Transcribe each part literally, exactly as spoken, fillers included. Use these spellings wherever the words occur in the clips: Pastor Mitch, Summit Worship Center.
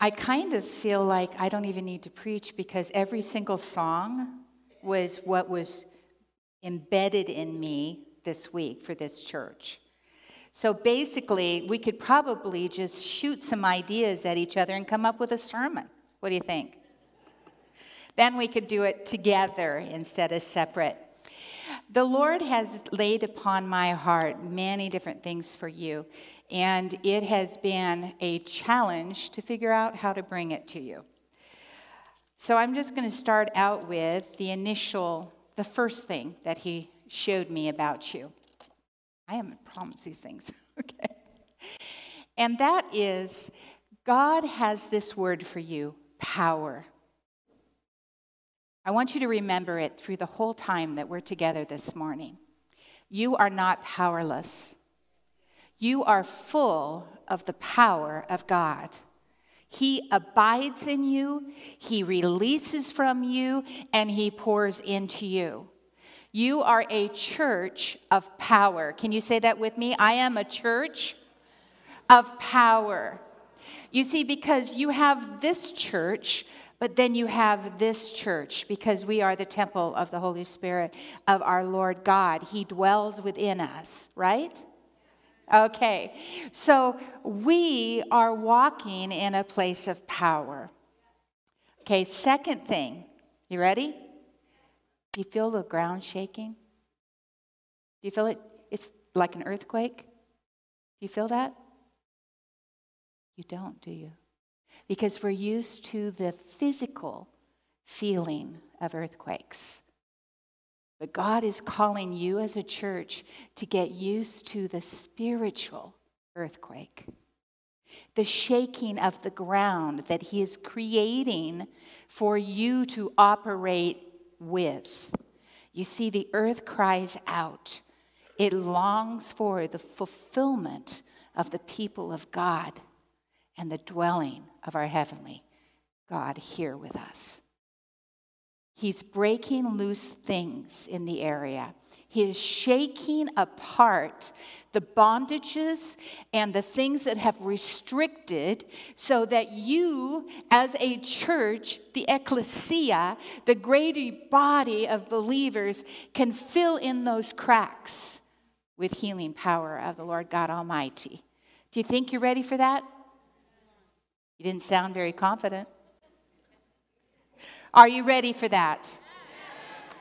I kind of feel like I don't even need to preach because every single song was what was embedded in me this week for this church. So basically, we could probably just shoot some ideas at each other and come up with a sermon. What do you think? Then we could do it together instead of separate. The Lord has laid upon my heart many different things for you, and it has been a challenge to figure out how to bring it to you. So I'm just going to start out with the initial, the first thing that He showed me about you. I haven't promised these things, okay? And that is, God has this word for you, power. I want you to remember it through the whole time that we're together this morning. You are not powerless. You are full of the power of God. He abides in you, He releases from you, and He pours into you. You are a church of power. Can you say that with me? I am a church of power. You see, because you have this church, but then you have this church, because we are the temple of the Holy Spirit of our Lord God. He dwells within us, right? Okay, so we are walking in a place of power. Okay, second thing, you ready? Do you feel the ground shaking? Do you feel it? It's like an earthquake. Do you feel that? You don't, do you? Because we're used to the physical feeling of earthquakes. But God is calling you as a church to get used to the spiritual earthquake, the shaking of the ground that He is creating for you to operate with. You see, the earth cries out. It longs for the fulfillment of the people of God and the dwelling of our heavenly God here with us. He's breaking loose things in the area. He is shaking apart the bondages and the things that have restricted, so that you, as a church, the ecclesia, the greater body of believers, can fill in those cracks with healing power of the Lord God Almighty. Do you think you're ready for that? You didn't sound very confident. Are you ready for that?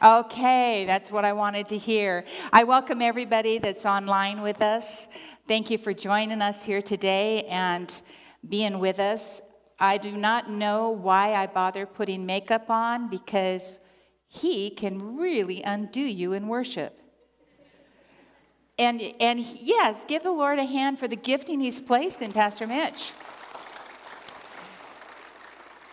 Okay, that's what I wanted to hear. I welcome everybody that's online with us. Thank you for joining us here today and being with us. I do not know why I bother putting makeup on, because He can really undo you in worship. And, and yes, give the Lord a hand for the gifting He's placed in Pastor Mitch.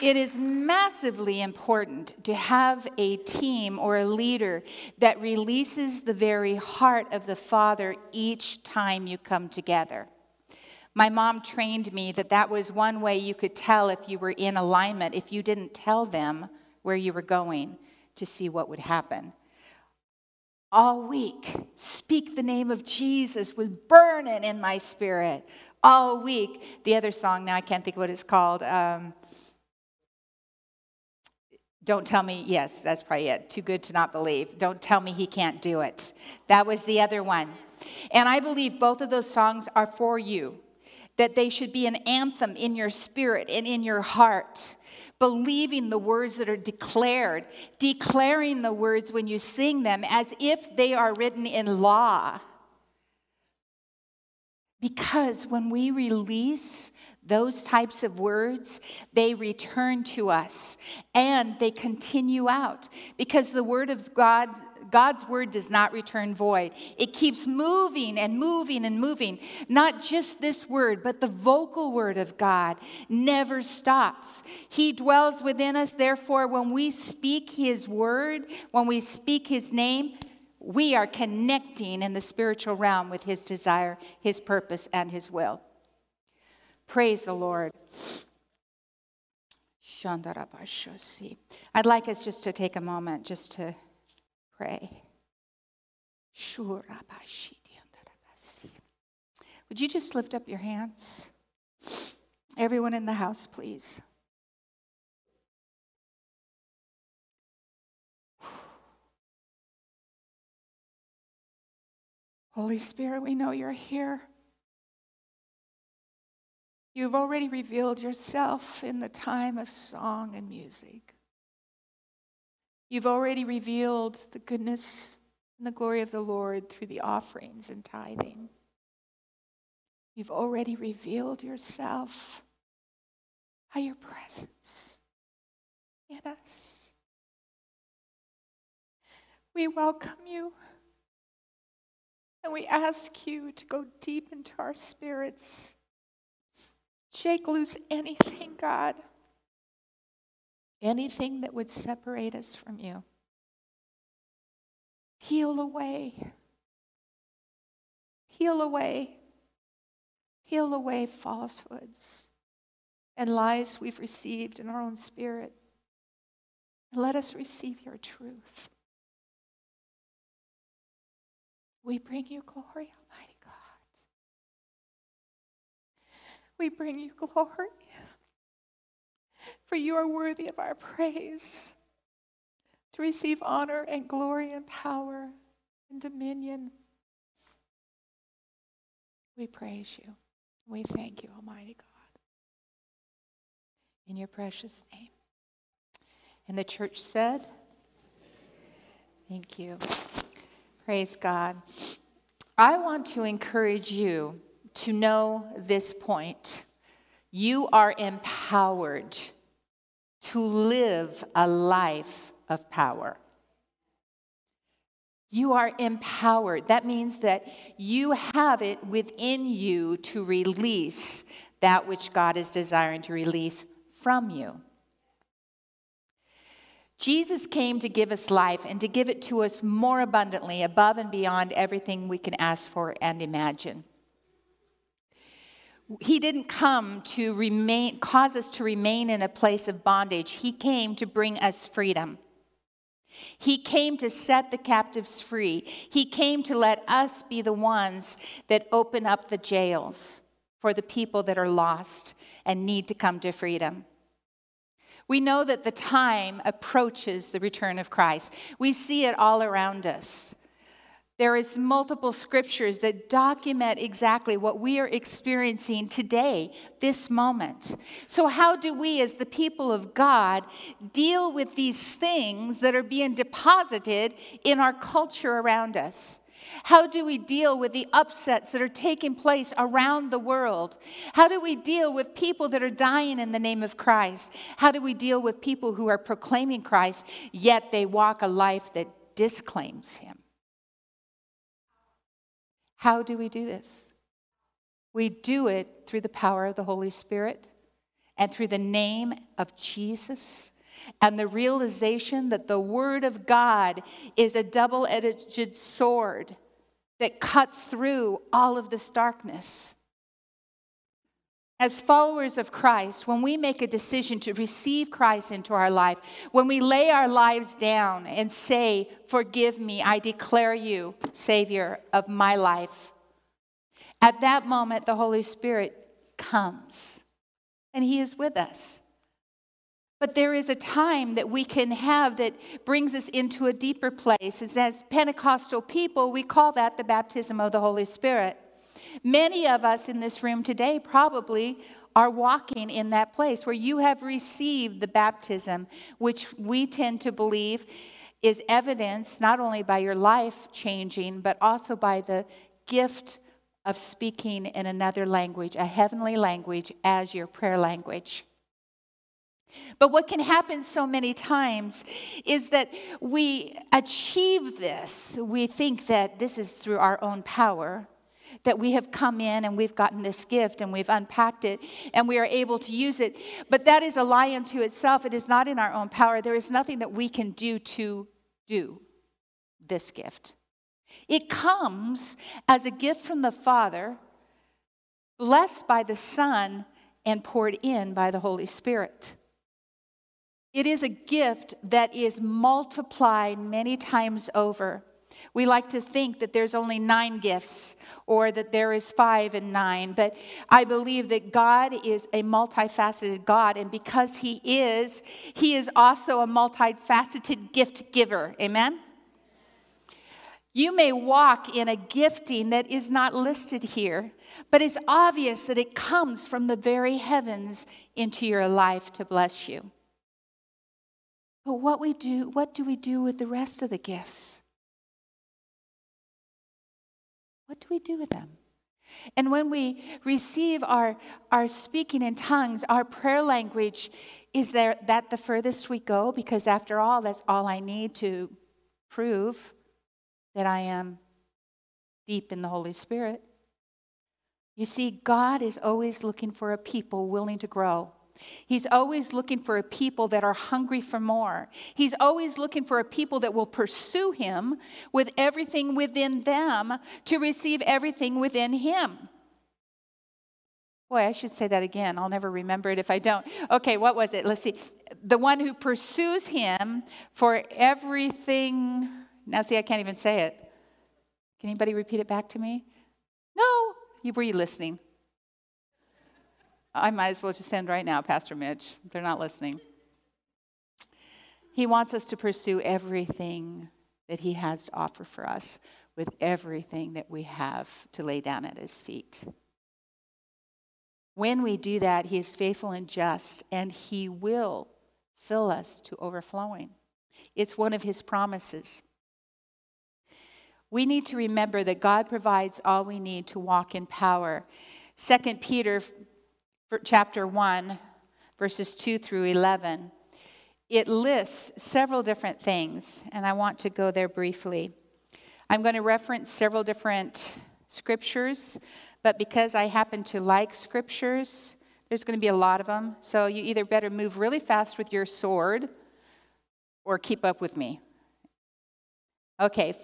It is massively important to have a team or a leader that releases the very heart of the Father each time you come together. My mom trained me that that was one way you could tell if you were in alignment, if you didn't tell them where you were going, to see what would happen. All week, Speak the Name of Jesus was burning in my spirit. All week. The other song, now I can't think what it's called. Um... Don't tell me, yes, that's probably it. Too good to not believe. Don't tell me He can't do it. That was the other one. And I believe both of those songs are for you, that they should be an anthem in your spirit and in your heart, believing the words that are declared, declaring the words when you sing them as if they are written in law. Because when we release those types of words, they return to us and they continue out, because the word of God, God's word does not return void. It keeps moving and moving and moving. Not just this word, but the vocal word of God never stops. He dwells within us. Therefore, when we speak His word, when we speak His name, we are connecting in the spiritual realm with His desire, His purpose, and His will. Praise the Lord. I'd like us just to take a moment just to pray. Would you just lift up your hands? Everyone in the house, please. Holy Spirit, we know you're here. You've already revealed yourself in the time of song and music. You've already revealed the goodness and the glory of the Lord through the offerings and tithing. You've already revealed yourself by your presence in us. We welcome you, and we ask you to go deep into our spirits. Shake loose anything, God, anything that would separate us from you. Peel away, peel away, peel away falsehoods and lies we've received in our own spirit. Let us receive your truth. We bring you glory, Almighty God. We bring you glory, for you are worthy of our praise, to receive honor and glory and power and dominion. We praise you. We thank you, Almighty God. In your precious name. And the church said, thank you. Praise God. I want to encourage you to know this point. You are empowered to live a life of power. You are empowered. That means that you have it within you to release that which God is desiring to release from you. Jesus came to give us life and to give it to us more abundantly, above and beyond everything we can ask for and imagine. He didn't come to remain, cause us to remain in a place of bondage. He came to bring us freedom. He came to set the captives free. He came to let us be the ones that open up the jails for the people that are lost and need to come to freedom. We know that the time approaches the return of Christ. We see it all around us. There is multiple scriptures that document exactly what we are experiencing today, this moment. So how do we as the people of God deal with these things that are being deposited in our culture around us? How do we deal with the upsets that are taking place around the world? How do we deal with people that are dying in the name of Christ? How do we deal with people who are proclaiming Christ, yet they walk a life that disclaims him? How do we do this? We do it through the power of the Holy Spirit and through the name of Jesus and the realization that the Word of God is a double-edged sword that cuts through all of this darkness. As followers of Christ, when we make a decision to receive Christ into our life, when we lay our lives down and say, forgive me, I declare you Savior of my life, at that moment, the Holy Spirit comes, and he is with us. But there is a time that we can have that brings us into a deeper place. As Pentecostal people, we call that the baptism of the Holy Spirit. Many of us in this room today probably are walking in that place where you have received the baptism, which we tend to believe is evidenced not only by your life changing, but also by the gift of speaking in another language, a heavenly language, as your prayer language. But what can happen so many times is that we achieve this. We think that this is through our own power, that we have come in and we've gotten this gift and we've unpacked it and we are able to use it. But that is a lie unto itself. It is not in our own power. There is nothing that we can do to do this gift. It comes as a gift from the Father, blessed by the Son, and poured in by the Holy Spirit. It is a gift that is multiplied many times over. We like to think that there's only nine gifts or that there is five and nine. But I believe that God is a multifaceted God. And because he is, he is also a multifaceted gift giver. Amen? You may walk in a gifting that is not listed here, but it's obvious that it comes from the very heavens into your life to bless you. But what we do, what do we do with the rest of the gifts? What do we do with them? And when we receive our, our speaking in tongues, our prayer language, is there that the furthest we go? Because after all, that's all I need to prove that I am deep in the Holy Spirit. You see, God is always looking for a people willing to grow. He's always looking for a people that are hungry for more. He's always looking for a people that will pursue him with everything within them to receive everything within him. Boy, I should say that again. I'll never remember it if I don't. Okay, what was it? Let's see. The one who pursues him for everything. Now, see, I can't even say it. Can anybody repeat it back to me? No. You were you listening? I might as well just end right now, Pastor Mitch. They're not listening. He wants us to pursue everything that he has to offer for us with everything that we have to lay down at his feet. When we do that, he is faithful and just, and he will fill us to overflowing. It's one of his promises. We need to remember that God provides all we need to walk in power. Second Peter chapter one, verses two through eleven. It lists several different things, and I want to go there briefly. I'm going to reference several different scriptures, but because I happen to like scriptures, there's going to be a lot of them. So you either better move really fast with your sword or keep up with me. Okay,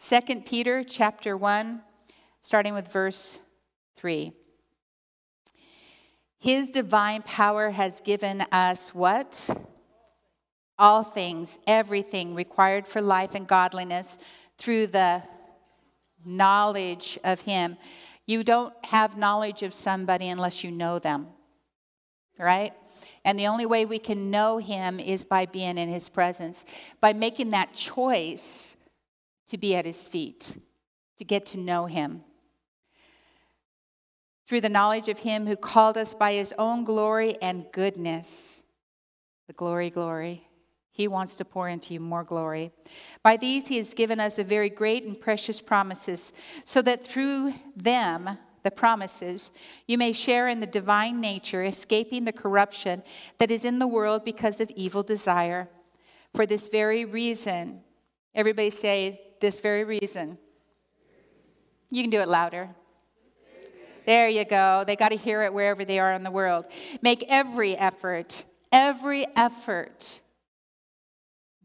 Second Peter chapter one, starting with verse three. His divine power has given us what? All things, everything required for life and godliness through the knowledge of him. You don't have knowledge of somebody unless you know them, right? And the only way we can know him is by being in his presence, by making that choice to be at his feet, to get to know him. Through the knowledge of him who called us by his own glory and goodness. The glory, glory. He wants to pour into you more glory. By these he has given us a very great and precious promises, so that through them, the promises, you may share in the divine nature, escaping the corruption that is in the world because of evil desire. For this very reason, everybody say, this very reason. You can do it louder. There you go. They got to hear it wherever they are in the world. Make every effort, every effort.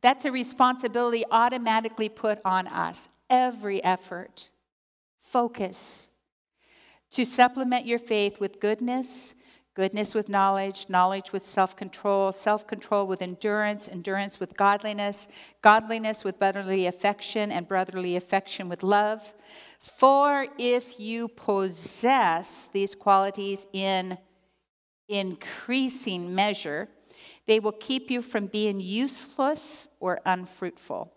That's a responsibility automatically put on us. Every effort. Focus. To supplement your faith with goodness, goodness with knowledge, knowledge with self-control, self-control with endurance, endurance with godliness, godliness with brotherly affection, and brotherly affection with love. For if you possess these qualities in increasing measure, they will keep you from being useless or unfruitful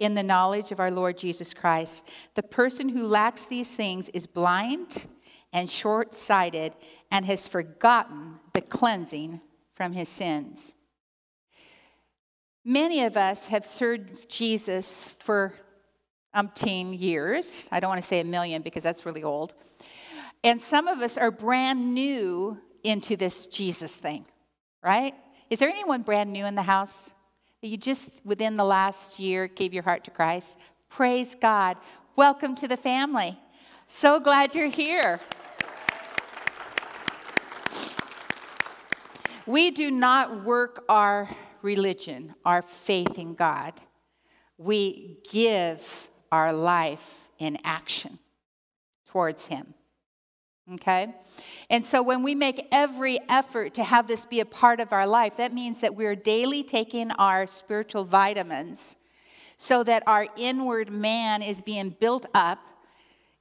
in the knowledge of our Lord Jesus Christ. The person who lacks these things is blind and short-sighted and has forgotten the cleansing from his sins. Many of us have served Jesus for umpteen years. I don't want to say a million because that's really old. And some of us are brand new into this Jesus thing, right? Is there anyone brand new in the house that you just, within the last year, gave your heart to Christ? Praise God. Welcome to the family. So glad you're here. We do not work our religion, our faith in God. We give our life in action towards him. Okay? And so when we make every effort to have this be a part of our life, that means that we're daily taking our spiritual vitamins so that our inward man is being built up,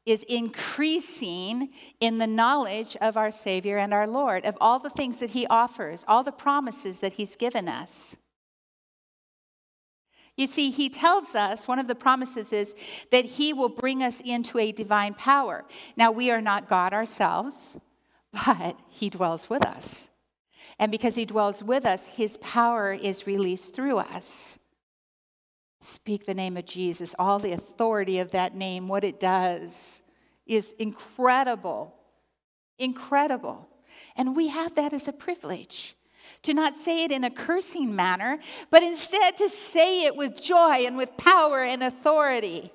is increasing in the knowledge of our Savior and our Lord, of all the things that He offers, all the promises that He's given us. You see, He tells us, one of the promises is that He will bring us into a divine power. Now, we are not God ourselves, but He dwells with us. And because He dwells with us, His power is released through us. Speak the name of Jesus. All the authority of that name, what it does, is incredible. Incredible. And we have that as a privilege. To not say it in a cursing manner, but instead to say it with joy and with power and authority.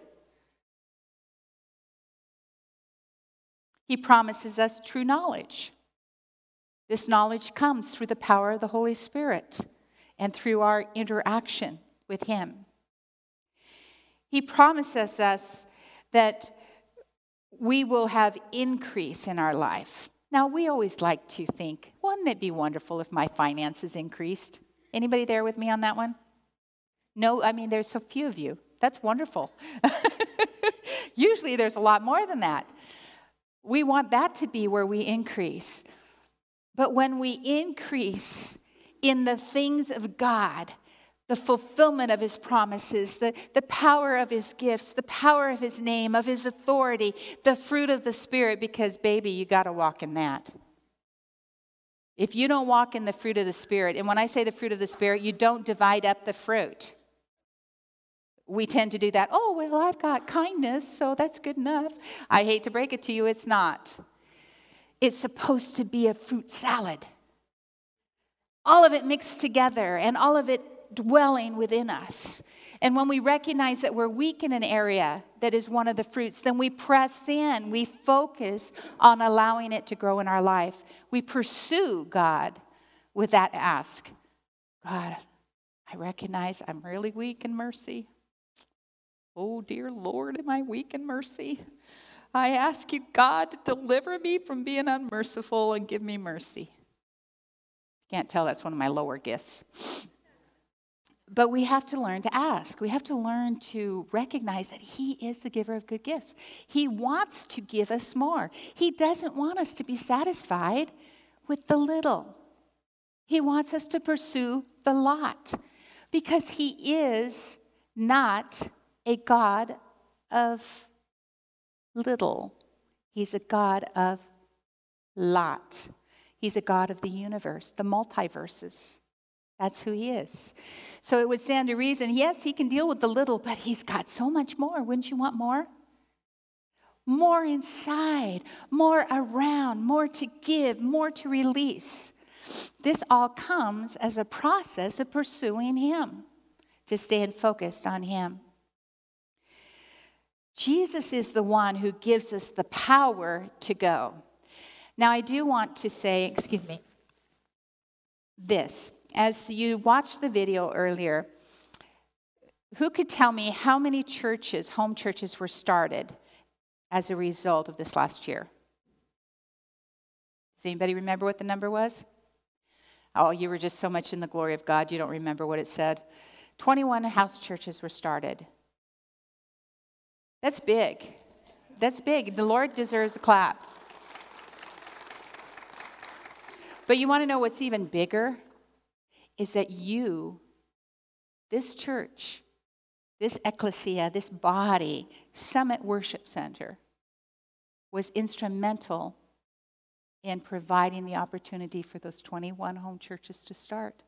He promises us true knowledge. This knowledge comes through the power of the Holy Spirit and through our interaction with Him. He promises us that we will have increase in our life. Now, we always like to think, wouldn't it be wonderful if my finances increased? Anybody there with me on that one? No, I mean, there's so few of you. That's wonderful. Usually there's a lot more than that. We want that to be where we increase. But when we increase in the things of God, the fulfillment of His promises, the, the power of His gifts, the power of His name, of His authority, the fruit of the Spirit, because, baby, you got to walk in that. If you don't walk in the fruit of the Spirit, and when I say the fruit of the Spirit, you don't divide up the fruit. We tend to do that. Oh, well, I've got kindness, so that's good enough. I hate to break it to you, it's not. It's supposed to be a fruit salad. All of it mixed together, and all of it dwelling within us. And when we recognize that we're weak in an area that is one of the fruits, then we press in, we focus on allowing it to grow in our life. We pursue God with that ask. God, I recognize I'm really weak in mercy. Oh, dear Lord, am I weak in mercy? I ask you, God, to deliver me from being unmerciful and give me mercy. Can't tell, that's one of my lower gifts. But we have to learn to ask. We have to learn to recognize that He is the giver of good gifts. He wants to give us more. He doesn't want us to be satisfied with the little. He wants us to pursue the lot, because He is not a God of little. He's a God of lot. He's a God of the universe, the multiverses. That's who He is. So it would stand to reason, yes, He can deal with the little, but He's got so much more. Wouldn't you want more? More inside, more around, more to give, more to release. This all comes as a process of pursuing Him, to staying focused on Him. Jesus is the one who gives us the power to go. Now, I do want to say, excuse me, this. As you watched the video earlier, who could tell me how many churches, home churches, were started as a result of this last year? Does anybody remember what the number was? Oh, you were just so much in the glory of God, you don't remember what it said. twenty-one house churches were started. That's big. That's big. The Lord deserves a clap. But you want to know what's even bigger? Is that you, this church, this ecclesia, this body, Summit Worship Center, was instrumental in providing the opportunity for those twenty-one home churches to start,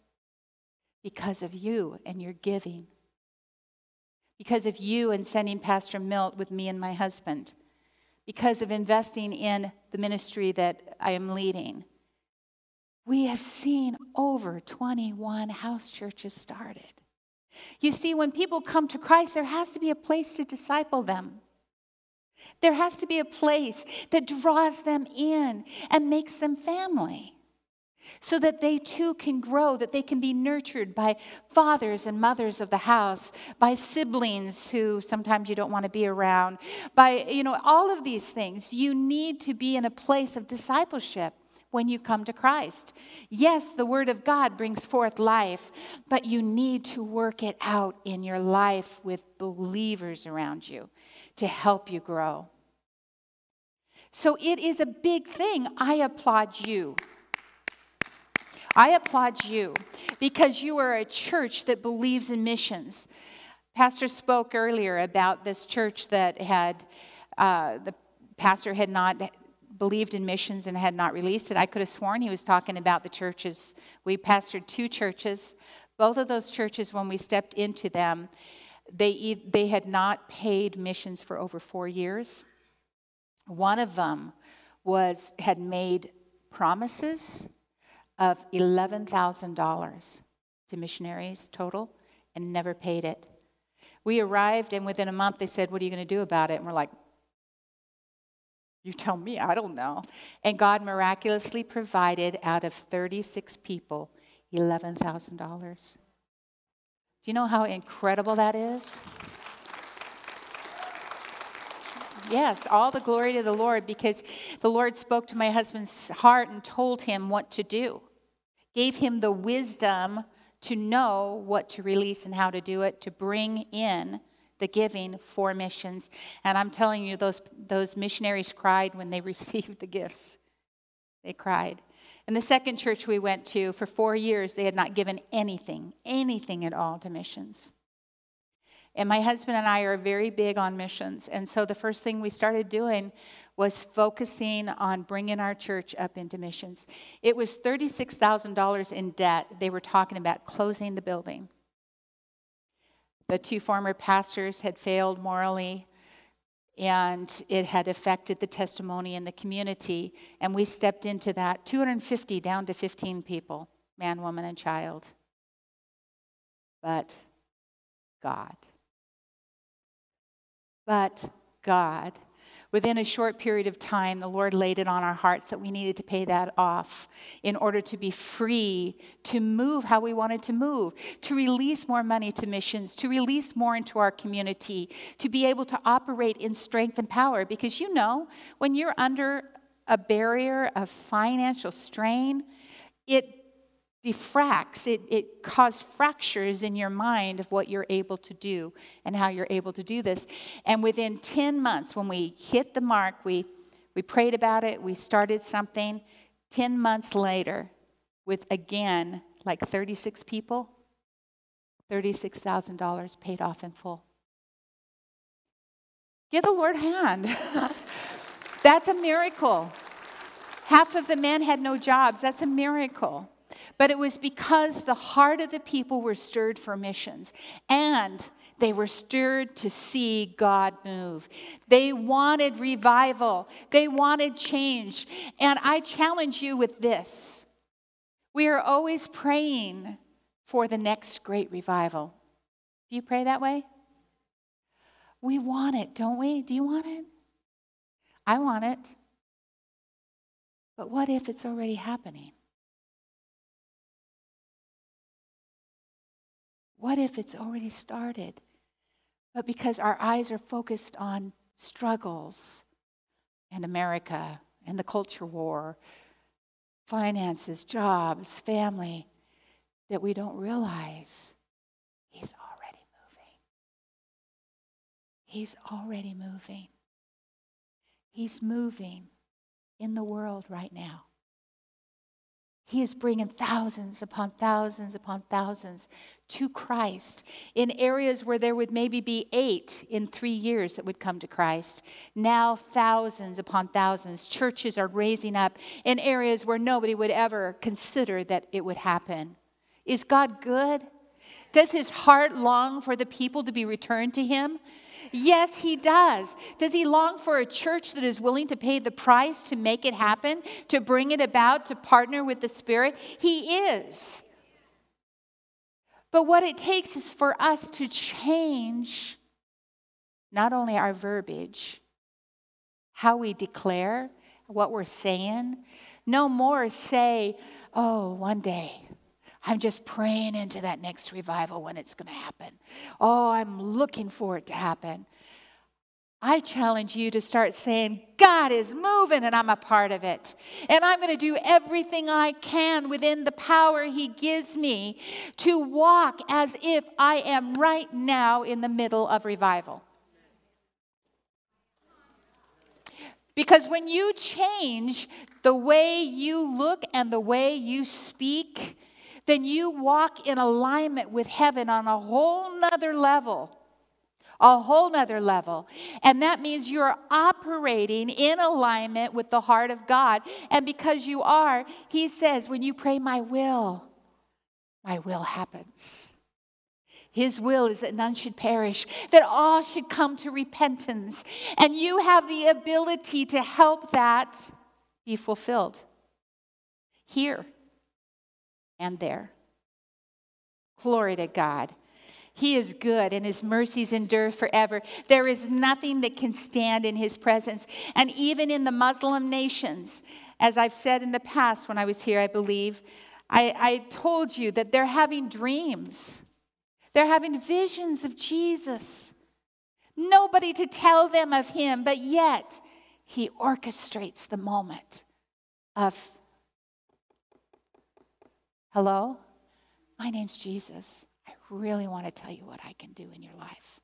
because of you and your giving, because of you and sending Pastor Milt with me and my husband, because of investing in the ministry that I am leading. We have seen over twenty-one house churches started. You see, when people come to Christ, there has to be a place to disciple them. There has to be a place that draws them in and makes them family. so that they too can grow, that they can be nurtured by fathers and mothers of the house, by siblings who sometimes you don't want to be around, by, you know, all of these things. You need to be in a place of discipleship when you come to Christ. Yes, the Word of God brings forth life, but you need to work it out in your life with believers around you to help you grow. So it is a big thing. I applaud you. I applaud you because you are a church that believes in missions. Pastor spoke earlier about this church that had, uh, the pastor had not believed in missions and had not released it. I could have sworn he was talking about the churches. We pastored two churches. Both of those churches, when we stepped into them, they they had not paid missions for over four years. One of them was had made promises of eleven thousand dollars to missionaries total and never paid it. We arrived, and within a month they said, "What are you going to do about it?" And we're like, "You tell me, I don't know." And God miraculously provided out of thirty-six people eleven thousand dollars. Do you know how incredible that is? Yes, all the glory to the Lord, because the Lord spoke to my husband's heart and told him what to do, gave him the wisdom to know what to release and how to do it, to bring in the giving for missions. And I'm telling you, those those missionaries cried when they received the gifts. They cried. And the second church we went to, for four years, they had not given anything, anything at all to missions. And my husband and I are very big on missions. And so the first thing we started doing was focusing on bringing our church up into missions. It was thirty-six thousand dollars in debt. They were talking about closing the building. The two former pastors had failed morally, and it had affected the testimony in the community. And we stepped into that, two hundred fifty down to fifteen people, man, woman, and child. But God. But God, within a short period of time, the Lord laid it on our hearts that we needed to pay that off in order to be free to move how we wanted to move, to release more money to missions, to release more into our community, to be able to operate in strength and power. Because you know, when you're under a barrier of financial strain, it defracts, it, it caused fractures in your mind of what you're able to do and how you're able to do this. And within ten months, when we hit the mark, we, we prayed about it, we started something. ten months later, with again, like thirty-six people, thirty-six thousand dollars paid off in full. Give the Lord a hand. That's a miracle. Half of the men had no jobs. That's a miracle. But it was because the heart of the people were stirred for missions, and they were stirred to see God move. They wanted revival. They wanted change. And I challenge you with this. We are always praying for the next great revival. Do you pray that way? We want it, don't we? Do you want it? I want it. But what if it's already happening? What if it's already started? But because our eyes are focused on struggles and America and the culture war, finances, jobs, family, that we don't realize he's already moving. He's already moving. He's moving in the world right now. He is bringing thousands upon thousands upon thousands to Christ in areas where there would maybe be eight in three years that would come to Christ. Now thousands upon thousands. Churches are raising up in areas where nobody would ever consider that it would happen. Is God good? Does his heart long for the people to be returned to him? Yes, he does. Does he long for a church that is willing to pay the price to make it happen, to bring it about, to partner with the Spirit? He is. But what it takes is for us to change not only our verbiage, how we declare, what we're saying. No more say, oh, one day. I'm just praying into that next revival when it's going to happen. Oh, I'm looking for it to happen. I challenge you to start saying, God is moving and I'm a part of it. And I'm going to do everything I can within the power he gives me to walk as if I am right now in the middle of revival. Because when you change the way you look and the way you speak, then you walk in alignment with heaven on a whole nother level. A whole nother level. And that means you're operating in alignment with the heart of God. And because you are, he says, when you pray my will, my will happens. His will is that none should perish, that all should come to repentance. And you have the ability to help that be fulfilled. Here. And there. Glory to God. He is good and his mercies endure forever. There is nothing that can stand in his presence. And even in the Muslim nations, as I've said in the past when I was here, I believe, I, I told you that they're having dreams. They're having visions of Jesus. Nobody to tell them of him, but yet he orchestrates the moment of hello? My name's Jesus. I really want to tell you what I can do in your life.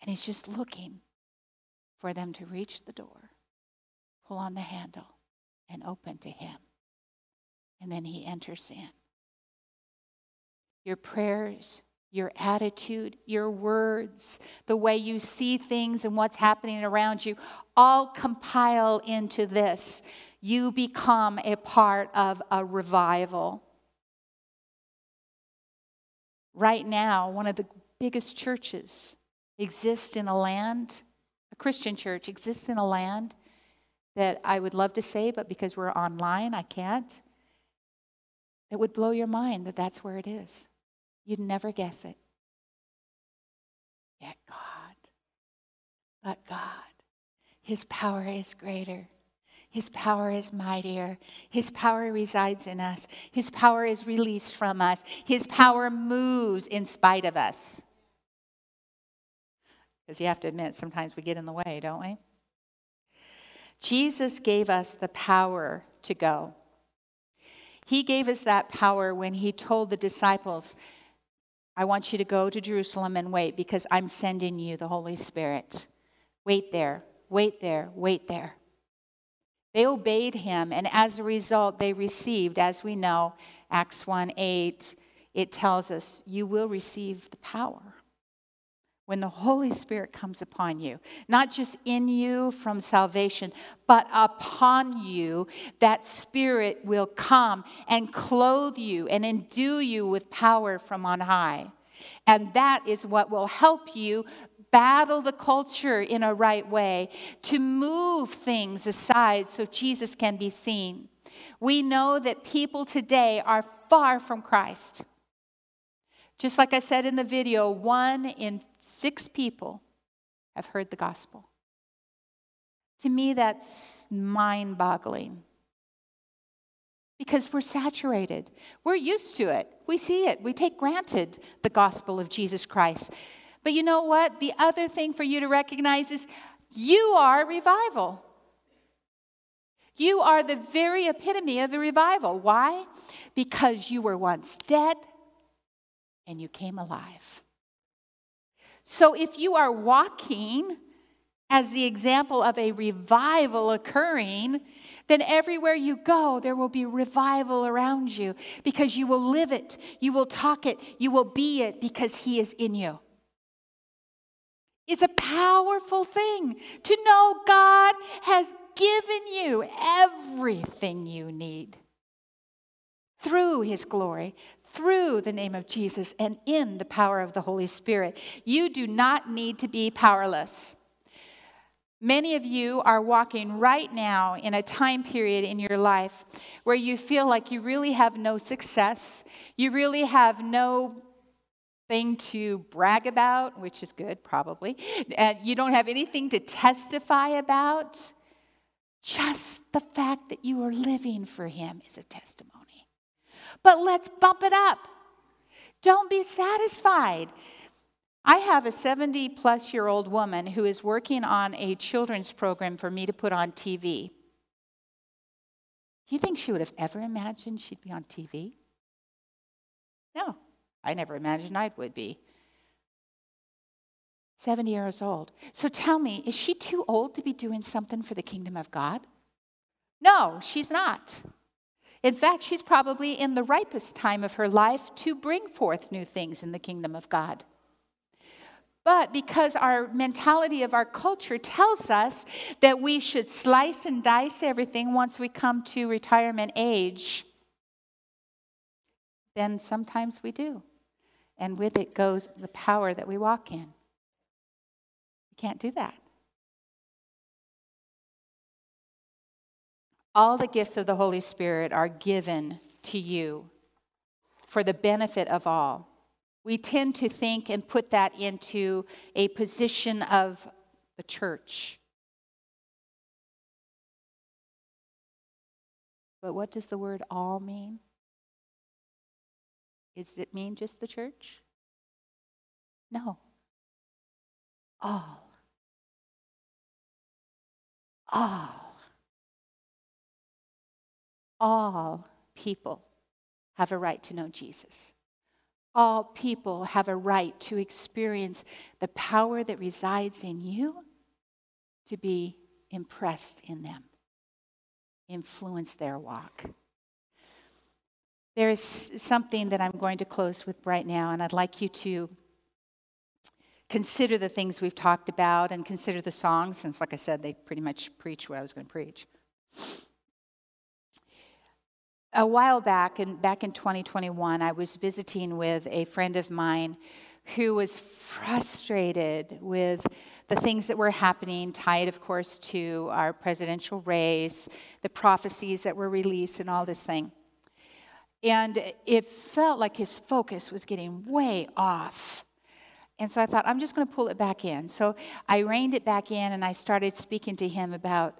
And he's just looking for them to reach the door, pull on the handle, and open to him. And then he enters in. Your prayers, your attitude, your words, the way you see things and what's happening around you, all compile into this. You become a part of a revival. Right now, one of the biggest churches exists in a land, a Christian church exists in a land that I would love to say, but because we're online, I can't. It would blow your mind that that's where it is. You'd never guess it. Yet God, but God, his power is greater. His power is mightier. His power resides in us. His power is released from us. His power moves in spite of us. Because you have to admit, sometimes we get in the way, don't we? Jesus gave us the power to go. He gave us that power when he told the disciples, I want you to go to Jerusalem and wait because I'm sending you the Holy Spirit. Wait there, wait there, wait there. They obeyed him, and as a result, they received, as we know, Acts one eight, it tells us, you will receive the power when the Holy Spirit comes upon you. Not just in you from salvation, but upon you, that Spirit will come and clothe you and endue you with power from on high. And that is what will help you battle the culture in a right way, to move things aside so Jesus can be seen. We know that people today are far from Christ. Just like I said in the video, one in six people have heard the gospel. To me, that's mind-boggling. Because we're saturated. We're used to it. We see it. We take granted the gospel of Jesus Christ. But you know what? The other thing for you to recognize is you are revival. You are the very epitome of the revival. Why? Because you were once dead and you came alive. So if you are walking as the example of a revival occurring, then everywhere you go, there will be revival around you because you will live it, you will talk it, you will be it because he is in you. It's a powerful thing to know God has given you everything you need through his glory, through the name of Jesus, and in the power of the Holy Spirit. You do not need to be powerless. Many of you are walking right now in a time period in your life where you feel like you really have no success, you really have no thing to brag about, which is good, probably. And you don't have anything to testify about. Just the fact that you are living for him is a testimony. But let's bump it up. Don't be satisfied. I have a seventy-plus-year-old woman who is working on a children's program for me to put on T V. Do you think she would have ever imagined she'd be on T V? No, I never imagined I would be. seventy years old. So tell me, is she too old to be doing something for the kingdom of God? No, she's not. In fact, she's probably in the ripest time of her life to bring forth new things in the kingdom of God. But because our mentality of our culture tells us that we should slice and dice everything once we come to retirement age, then sometimes we do. And with it goes the power that we walk in. You can't do that. All the gifts of the Holy Spirit are given to you for the benefit of all. We tend to think and put that into a position of the church. But what does the word all mean? Does it mean just the church? No. All. All. All people have a right to know Jesus. All people have a right to experience the power that resides in you to be impressed in them, influence their walk. There is something that I'm going to close with right now, and I'd like you to consider the things we've talked about and consider the songs, since, like I said, they pretty much preach what I was going to preach. A while back, and back in twenty twenty-one, I was visiting with a friend of mine who was frustrated with the things that were happening, tied, of course, to our presidential race, the prophecies that were released, and all this thing. And it felt like his focus was getting way off. And so I thought, I'm just going to pull it back in. So I reined it back in, and I started speaking to him about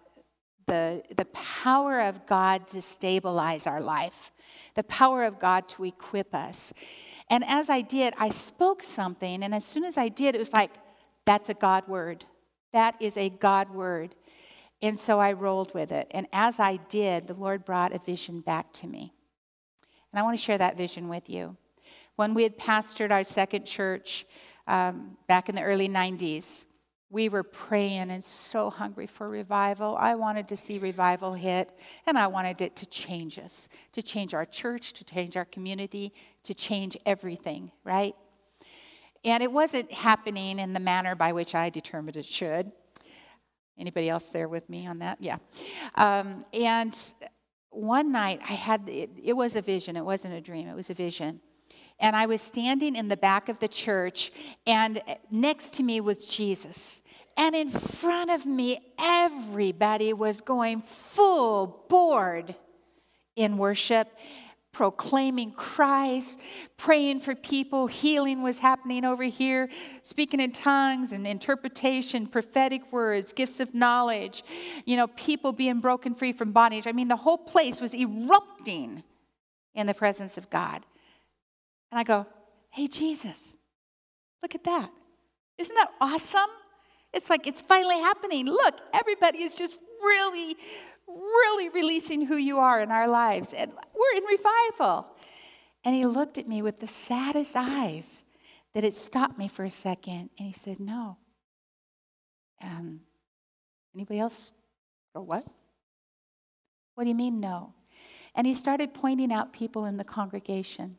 The, the power of God to stabilize our life, the power of God to equip us. And as I did, I spoke something, and as soon as I did, it was like, that's a God word. That is a God word. And so I rolled with it. And as I did, the Lord brought a vision back to me. And I want to share that vision with you. When we had pastored our second church um, back in the early nineties, we were praying and so hungry for revival. I wanted to see revival hit, and I wanted it to change us, to change our church, to change our community, to change everything, right? And it wasn't happening in the manner by which I determined it should. Anybody else there with me on that? Yeah. Um, and one night I had, it, it was a vision. It wasn't a dream. It was a vision. And I was standing in the back of the church, and next to me was Jesus. And in front of me, everybody was going full board in worship, proclaiming Christ, praying for people. Healing was happening over here, speaking in tongues and interpretation, prophetic words, gifts of knowledge, you know, people being broken free from bondage. I mean, the whole place was erupting in the presence of God. And I go, hey, Jesus, look at that. Isn't that awesome? It's like it's finally happening. Look, everybody is just really, really releasing who you are in our lives. And we're in revival. And he looked at me with the saddest eyes that it stopped me for a second. And he said, no. Um, anybody else go, what? What do you mean, no? And he started pointing out people in the congregation.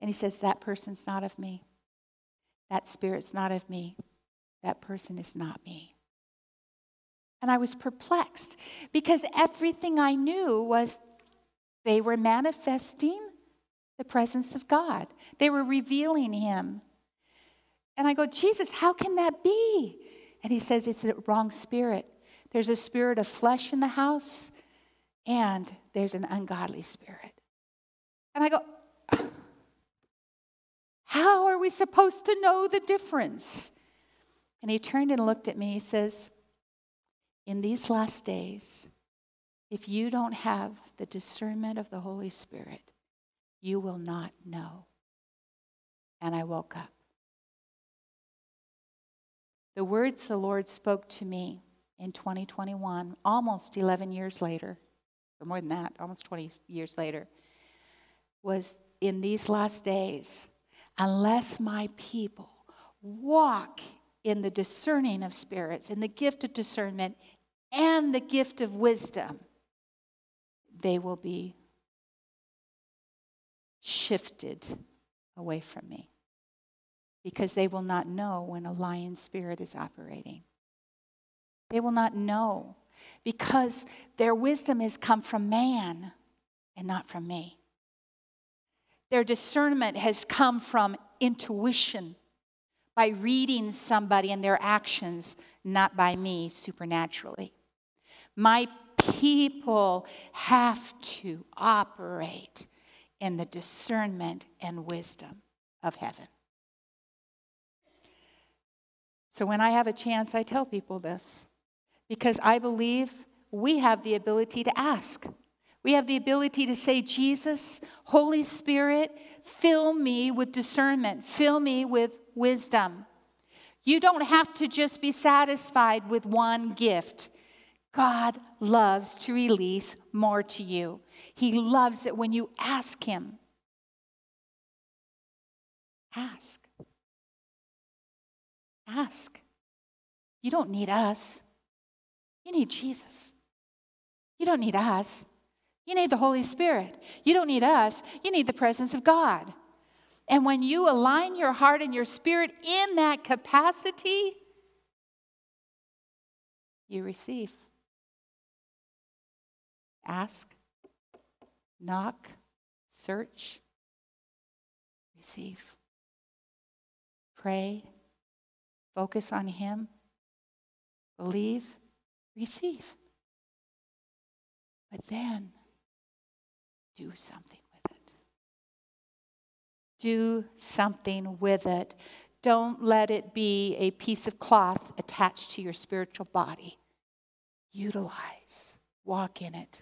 And he says, that person's not of me. That spirit's not of me. That person is not me. And I was perplexed because everything I knew was they were manifesting the presence of God. They were revealing him. And I go, Jesus, how can that be? And he says, it's the wrong spirit. There's a spirit of flesh in the house, and there's an ungodly spirit. And I go, how are we supposed to know the difference? And he turned and looked at me. He says, in these last days, if you don't have the discernment of the Holy Spirit, you will not know. And I woke up. The words the Lord spoke to me in twenty twenty-one, almost eleven years later, or more than that, almost twenty years later, was in these last days, unless my people walk in the discerning of spirits, in the gift of discernment and the gift of wisdom, they will be shifted away from me, because they will not know when a lying spirit is operating. They will not know, because their wisdom has come from man and not from me. Their discernment has come from intuition, by reading somebody and their actions, not by me supernaturally. My people have to operate in the discernment and wisdom of heaven. So when I have a chance, I tell people this, because I believe we have the ability to ask. We have the ability to say, Jesus, Holy Spirit, fill me with discernment. Fill me with wisdom. You don't have to just be satisfied with one gift. God loves to release more to you. He loves it when you ask Him. Ask. Ask. You don't need us. You need Jesus. You don't need us. You need the Holy Spirit. You don't need us. You need the presence of God. And when you align your heart and your spirit in that capacity, you receive. Ask, knock, search, receive. Pray, focus on Him, believe, receive. But then, do something with it. Do something with it. Don't let it be a piece of cloth attached to your spiritual body. Utilize. Walk in it.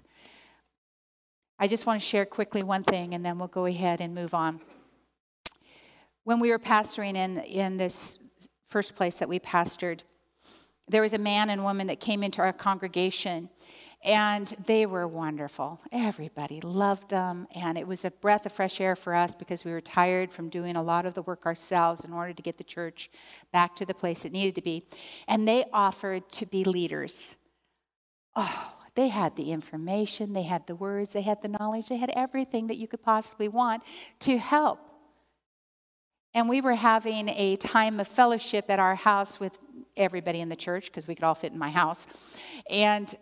I just want to share quickly one thing, and then we'll go ahead and move on. When we were pastoring in, in this first place that we pastored, there was a man and woman that came into our congregation, and they were wonderful. Everybody loved them, and it was a breath of fresh air for us, because we were tired from doing a lot of the work ourselves in order to get the church back to the place it needed to be. And they offered to be leaders. Oh, they had the information, they had the words, they had the knowledge, they had everything that you could possibly want to help. And we were having a time of fellowship at our house with everybody in the church, because we could all fit in my house. And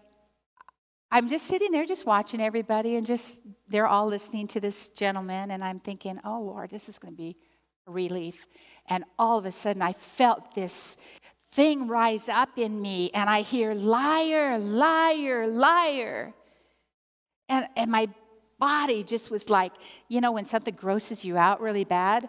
I'm just sitting there just watching everybody, and just they're all listening to this gentleman, and I'm thinking, oh, Lord, this is going to be a relief. And all of a sudden, I felt this thing rise up in me, and I hear, liar, liar, liar. And, and my body just was like, you know, when something grosses you out really bad,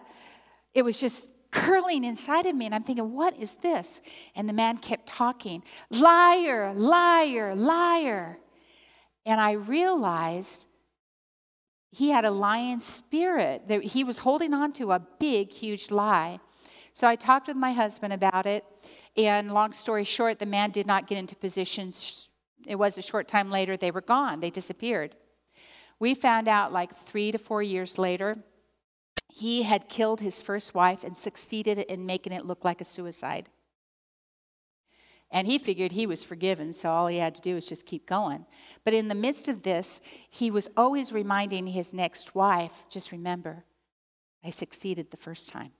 it was just curling inside of me, and I'm thinking, what is this? And the man kept talking, liar, liar, liar. And I realized he had a lying spirit, that he was holding on to a big, huge lie. So I talked with my husband about it, and long story short, the man did not get into position. It was a short time later, they were gone. They disappeared. We found out like three to four years later, he had killed his first wife and succeeded in making it look like a suicide. And he figured he was forgiven, so all he had to do was just keep going. But in the midst of this, he was always reminding his next wife, just remember, I succeeded the first time.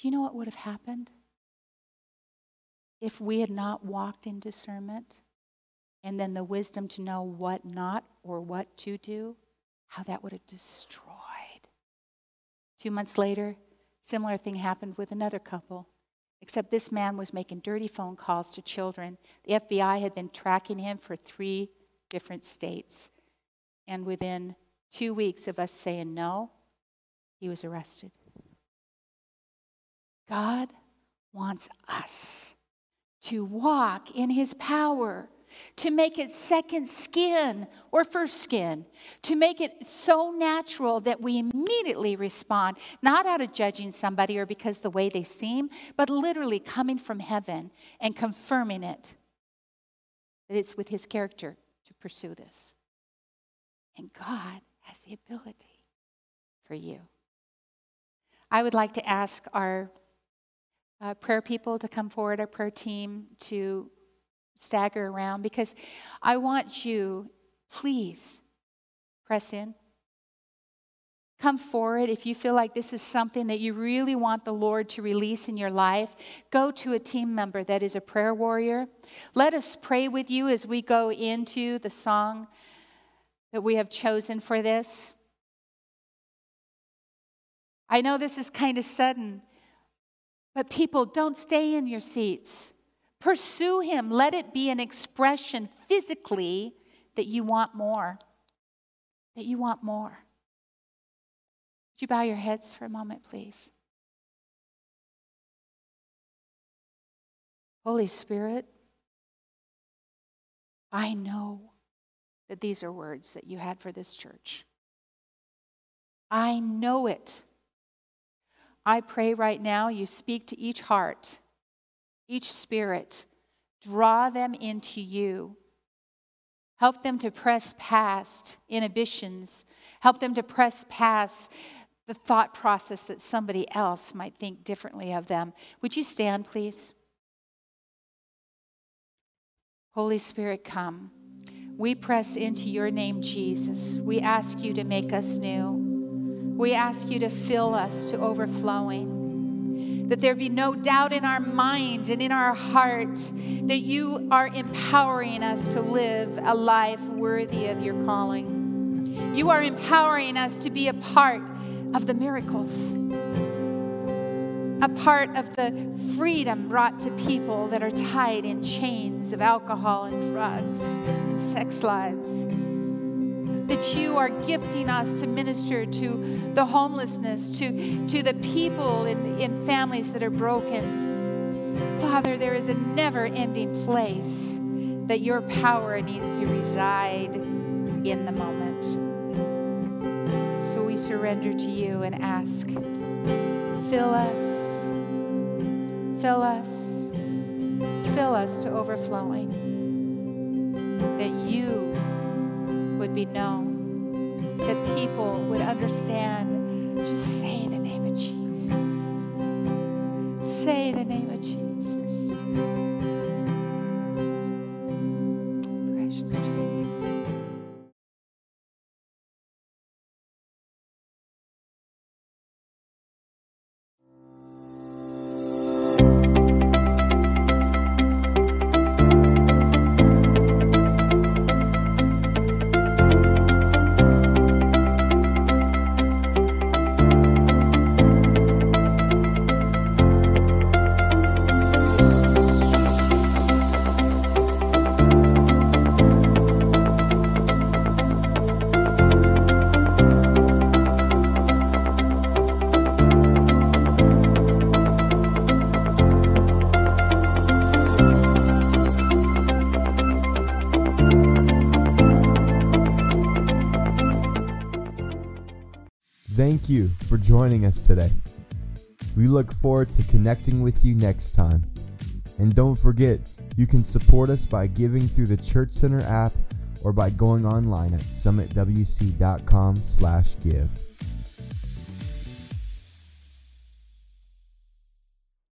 Do you know what would have happened if we had not walked in discernment and then the wisdom to know what not or what to do? How that would have destroyed. Two months later, similar thing happened with another couple. Except this man was making dirty phone calls to children. The F B I had been tracking him for three different states. And within two weeks of us saying no, he was arrested. God wants us to walk in his power, to make it second skin or first skin, to make it so natural that we immediately respond, not out of judging somebody or because the way they seem, but literally coming from heaven and confirming it, that it's with his character to pursue this. And God has the ability for you. I would like to ask our uh, prayer people to come forward, our prayer team to stagger around, because I want you, please, press in. Come forward if you feel like this is something that you really want the Lord to release in your life. Go to a team member that is a prayer warrior. Let us pray with you as we go into the song that we have chosen for this. I know this is kind of sudden, but people, don't stay in your seats. Pursue him. Let it be an expression physically that you want more. That you want more. Would you bow your heads for a moment, please? Holy Spirit, I know that these are words that you had for this church. I know it. I pray right now you speak to each heart, each spirit, draw them into you. Help them to press past inhibitions. Help them to press past the thought process that somebody else might think differently of them. Would you stand, please? Holy Spirit, come. We press into your name, Jesus. We ask you to make us new. We ask you to fill us to overflowing. That there be no doubt in our mind and in our heart that you are empowering us to live a life worthy of your calling. You are empowering us to be a part of the miracles, a part of the freedom brought to people that are tied in chains of alcohol and drugs and sex lives. That you are gifting us to minister to the homelessness, to, to the people in, in families that are broken. Father, there is a never-ending place that your power needs to reside in the moment. So we surrender to you and ask, fill us, fill us, fill us to overflowing, that you would be known, that people would understand. Just say the name of Jesus. Say the name of Jesus. Precious Jesus. Thank you for joining us today. We look forward to connecting with you next time. And don't forget, you can support us by giving through the Church Center app or by going online at summit w c dot com slash give.